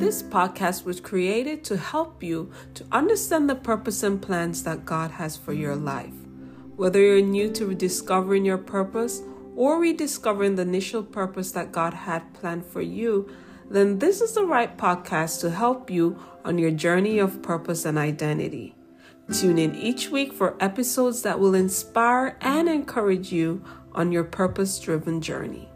This podcast was created to help you to understand the purpose and plans that God has for your life. Whether you're new to rediscovering your purpose or rediscovering the initial purpose that God had planned for you, then this is the right podcast to help you on your journey of purpose and identity. Tune in each week for episodes that will inspire and encourage you on your purpose-driven journey.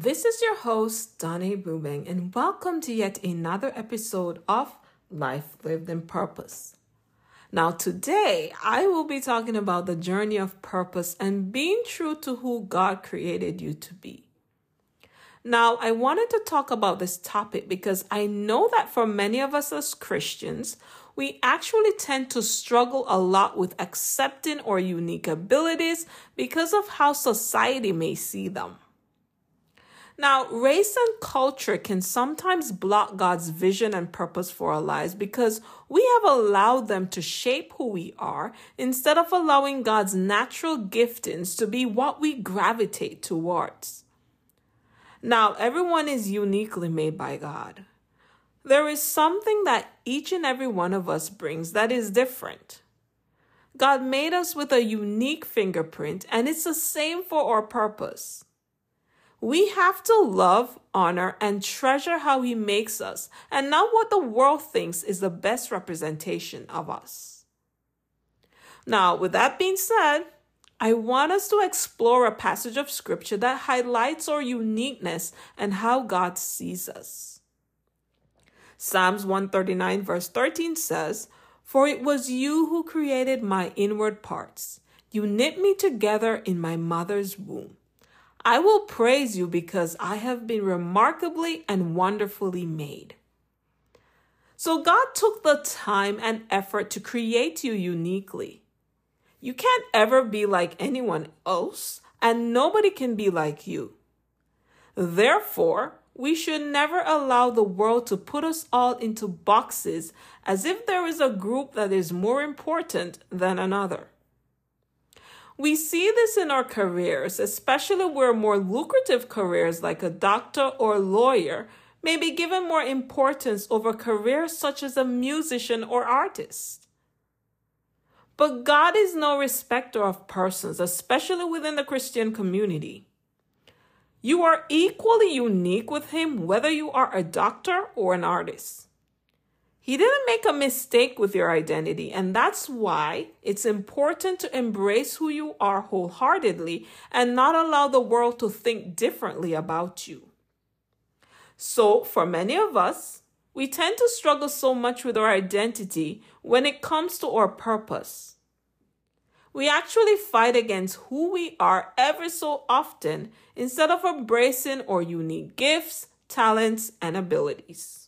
This is your host, Donae Buabeng, and welcome to yet another episode of Life Lived in Purpose. Now today, I will be talking about the journey of purpose and being true to who God created you to be. Now, I wanted to talk about this topic because I know that for many of us as Christians, we actually tend to struggle a lot with accepting our unique abilities because of how society may see them. Now, race and culture can sometimes block God's vision and purpose for our lives because we have allowed them to shape who we are instead of allowing God's natural giftings to be what we gravitate towards. Now, everyone is uniquely made by God. There is something that each and every one of us brings that is different. God made us with a unique fingerprint, and it's the same for our purpose. We have to love, honor, and treasure how He makes us, and not what the world thinks is the best representation of us. Now, with that being said, I want us to explore a passage of scripture that highlights our uniqueness and how God sees us. Psalms 139 verse 13 says, "For it was you who created my inward parts. You knit me together in my mother's womb. I will praise you because I have been remarkably and wonderfully made." So God took the time and effort to create you uniquely. You can't ever be like anyone else, and nobody can be like you. Therefore, we should never allow the world to put us all into boxes as if there is a group that is more important than another. We see this in our careers, especially where more lucrative careers like a doctor or lawyer may be given more importance over careers such as a musician or artist. But God is no respecter of persons, especially within the Christian community. You are equally unique with Him whether you are a doctor or an artist. He didn't make a mistake with your identity, and that's why it's important to embrace who you are wholeheartedly and not allow the world to think differently about you. So, for many of us, we tend to struggle so much with our identity when it comes to our purpose. We actually fight against who we are ever so often instead of embracing our unique gifts, talents, and abilities.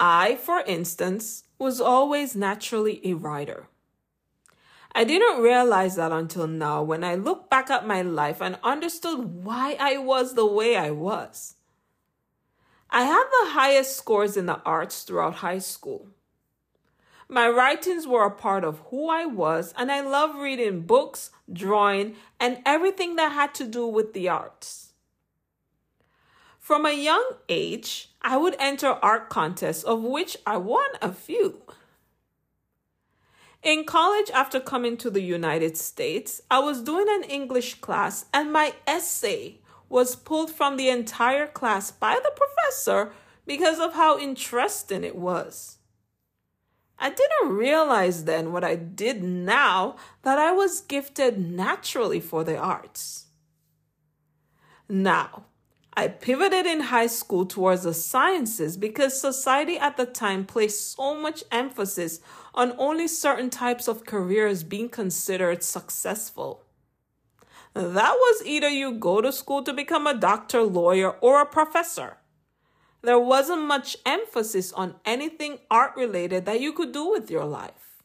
I, for instance, was always naturally a writer. I didn't realize that until now when I look back at my life and understood why I was the way I was. I had the highest scores in the arts throughout high school. My writings were a part of who I was, and I loved reading books, drawing, and everything that had to do with the arts. From a young age, I would enter art contests, of which I won a few. In college, after coming to the United States, I was doing an English class, and my essay was pulled from the entire class by the professor because of how interesting it was. I didn't realize then what I did now, that I was gifted naturally for the arts. Now, I pivoted in high school towards the sciences because society at the time placed so much emphasis on only certain types of careers being considered successful. That was either you go to school to become a doctor, lawyer, or a professor. There wasn't much emphasis on anything art-related that you could do with your life.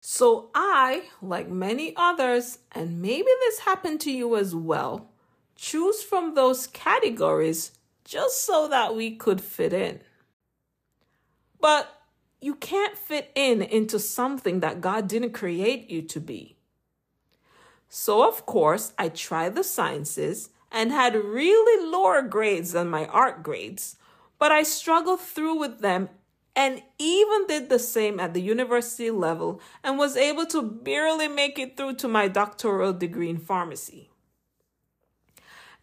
So I, like many others, and maybe this happened to you as well, choose from those categories just so that we could fit in. But you can't fit into something that God didn't create you to be. So of course, I tried the sciences and had really lower grades than my art grades, but I struggled through with them and even did the same at the university level and was able to barely make it through to my doctoral degree in pharmacy.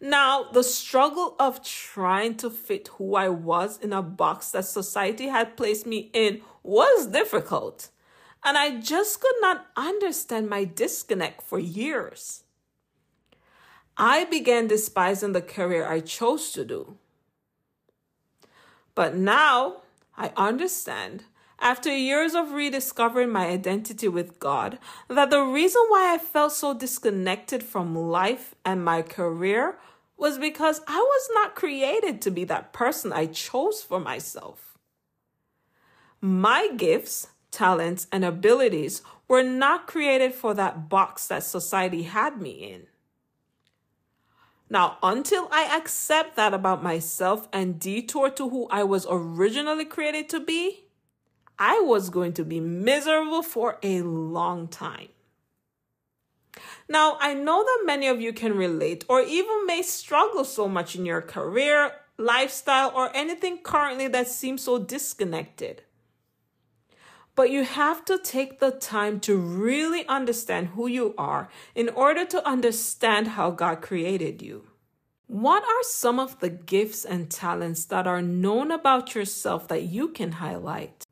Now, the struggle of trying to fit who I was in a box that society had placed me in was difficult, and I just could not understand my disconnect for years. I began despising the career I chose to do. But now I understand, after years of rediscovering my identity with God, that the reason why I felt so disconnected from life and my career was because I was not created to be that person I chose for myself. My gifts, talents, and abilities were not created for that box that society had me in. Now, until I accept that about myself and detour to who I was originally created to be, I was going to be miserable for a long time. Now, I know that many of you can relate or even may struggle so much in your career, lifestyle, or anything currently that seems so disconnected. But you have to take the time to really understand who you are in order to understand how God created you. What are some of the gifts and talents that are known about yourself that you can highlight?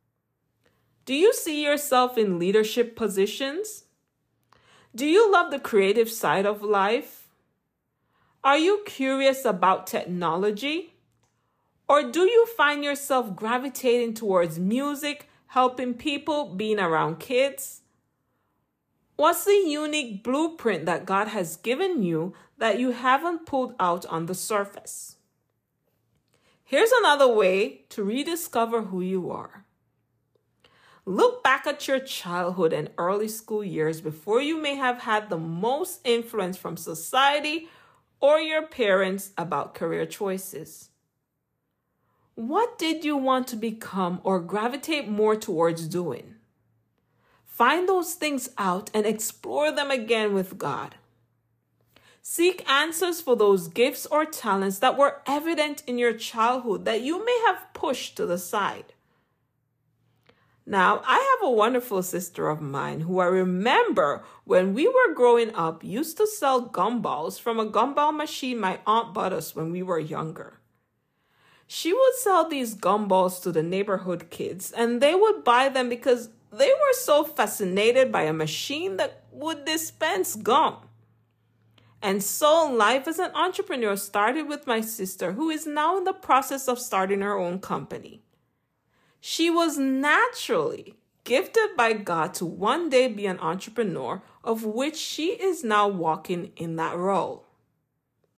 Do you see yourself in leadership positions? Do you love the creative side of life? Are you curious about technology? Or do you find yourself gravitating towards music, helping people, being around kids? What's the unique blueprint that God has given you that you haven't pulled out on the surface? Here's another way to rediscover who you are. Look back at your childhood and early school years before you may have had the most influence from society or your parents about career choices. What did you want to become or gravitate more towards doing? Find those things out and explore them again with God. Seek answers for those gifts or talents that were evident in your childhood that you may have pushed to the side. Now, I have a wonderful sister of mine who I remember when we were growing up used to sell gumballs from a gumball machine my aunt bought us when we were younger. She would sell these gumballs to the neighborhood kids, and they would buy them because they were so fascinated by a machine that would dispense gum. And so life as an entrepreneur started with my sister, who is now in the process of starting her own company. She was naturally gifted by God to one day be an entrepreneur, of which she is now walking in that role.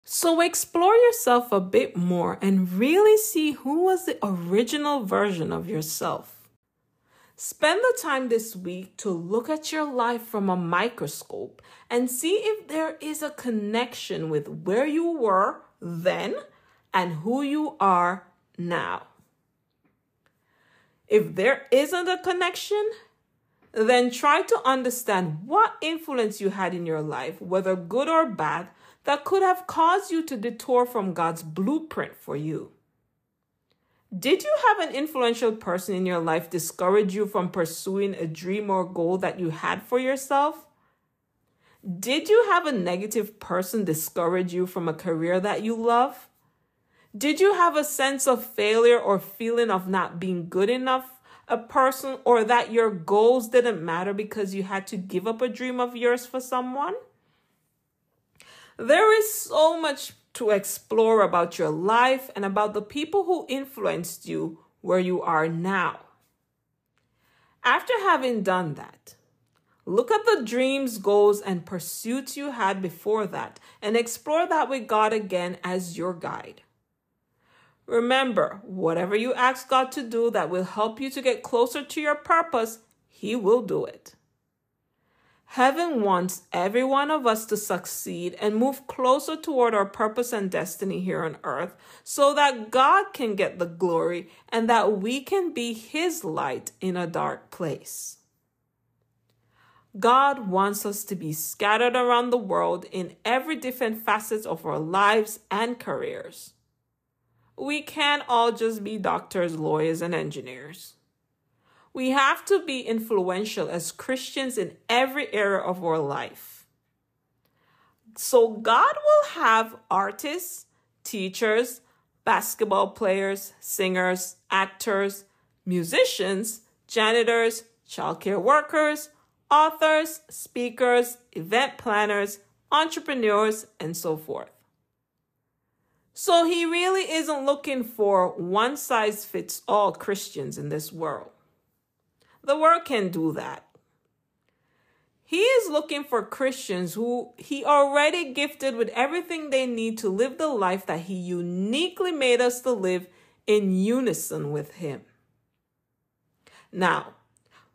So explore yourself a bit more and really see who was the original version of yourself. Spend the time this week to look at your life from a microscope and see if there is a connection with where you were then and who you are now. If there isn't a connection, then try to understand what influence you had in your life, whether good or bad, that could have caused you to detour from God's blueprint for you. Did you have an influential person in your life discourage you from pursuing a dream or goal that you had for yourself? Did you have a negative person discourage you from a career that you love? Did you have a sense of failure or feeling of not being good enough, a person, or that your goals didn't matter because you had to give up a dream of yours for someone? There is so much to explore about your life and about the people who influenced you where you are now. After having done that, look at the dreams, goals, and pursuits you had before that and explore that with God again as your guide. Remember, whatever you ask God to do that will help you to get closer to your purpose, He will do it. Heaven wants every one of us to succeed and move closer toward our purpose and destiny here on earth so that God can get the glory and that we can be His light in a dark place. God wants us to be scattered around the world in every different facet of our lives and careers. We can't all just be doctors, lawyers, and engineers. We have to be influential as Christians in every area of our life. So God will have artists, teachers, basketball players, singers, actors, musicians, janitors, childcare workers, authors, speakers, event planners, entrepreneurs, and so forth. So he really isn't looking for one-size-fits-all Christians in this world. The world can do that. He is looking for Christians who he already gifted with everything they need to live the life that he uniquely made us to live in unison with him. Now,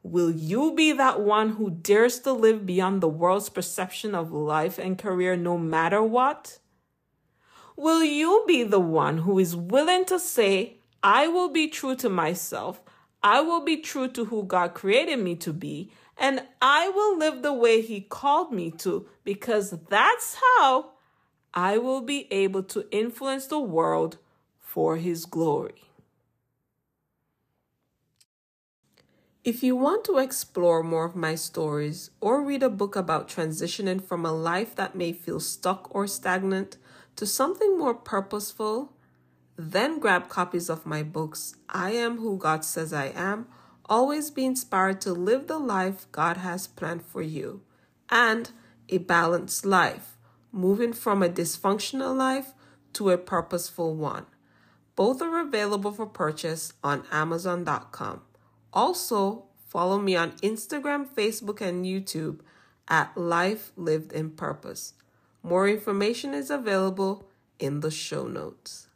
will you be that one who dares to live beyond the world's perception of life and career no matter what? Will you be the one who is willing to say, I will be true to myself, I will be true to who God created me to be, and I will live the way he called me to, because that's how I will be able to influence the world for his glory? If you want to explore more of my stories or read a book about transitioning from a life that may feel stuck or stagnant to something more purposeful, then grab copies of my books, I Am Who God Says I Am, Always Be Inspired to Live the Life God Has Planned for You, and A Balanced Life, Moving from a Dysfunctional Life to a Purposeful One. Both are available for purchase on Amazon.com. Also, follow me on Instagram, Facebook, and YouTube at Life Lived in Purpose. More information is available in the show notes.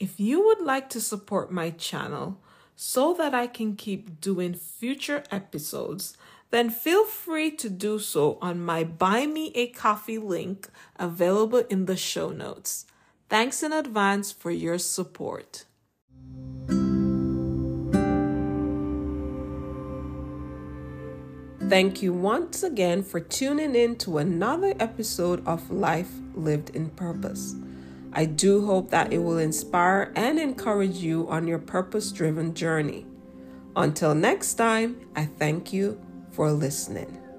If you would like to support my channel so that I can keep doing future episodes, then feel free to do so on my Buy Me a Coffee link available in the show notes. Thanks in advance for your support. Thank you once again for tuning in to another episode of Life Lived in Purpose. I do hope that it will inspire and encourage you on your purpose-driven journey. Until next time, I thank you for listening.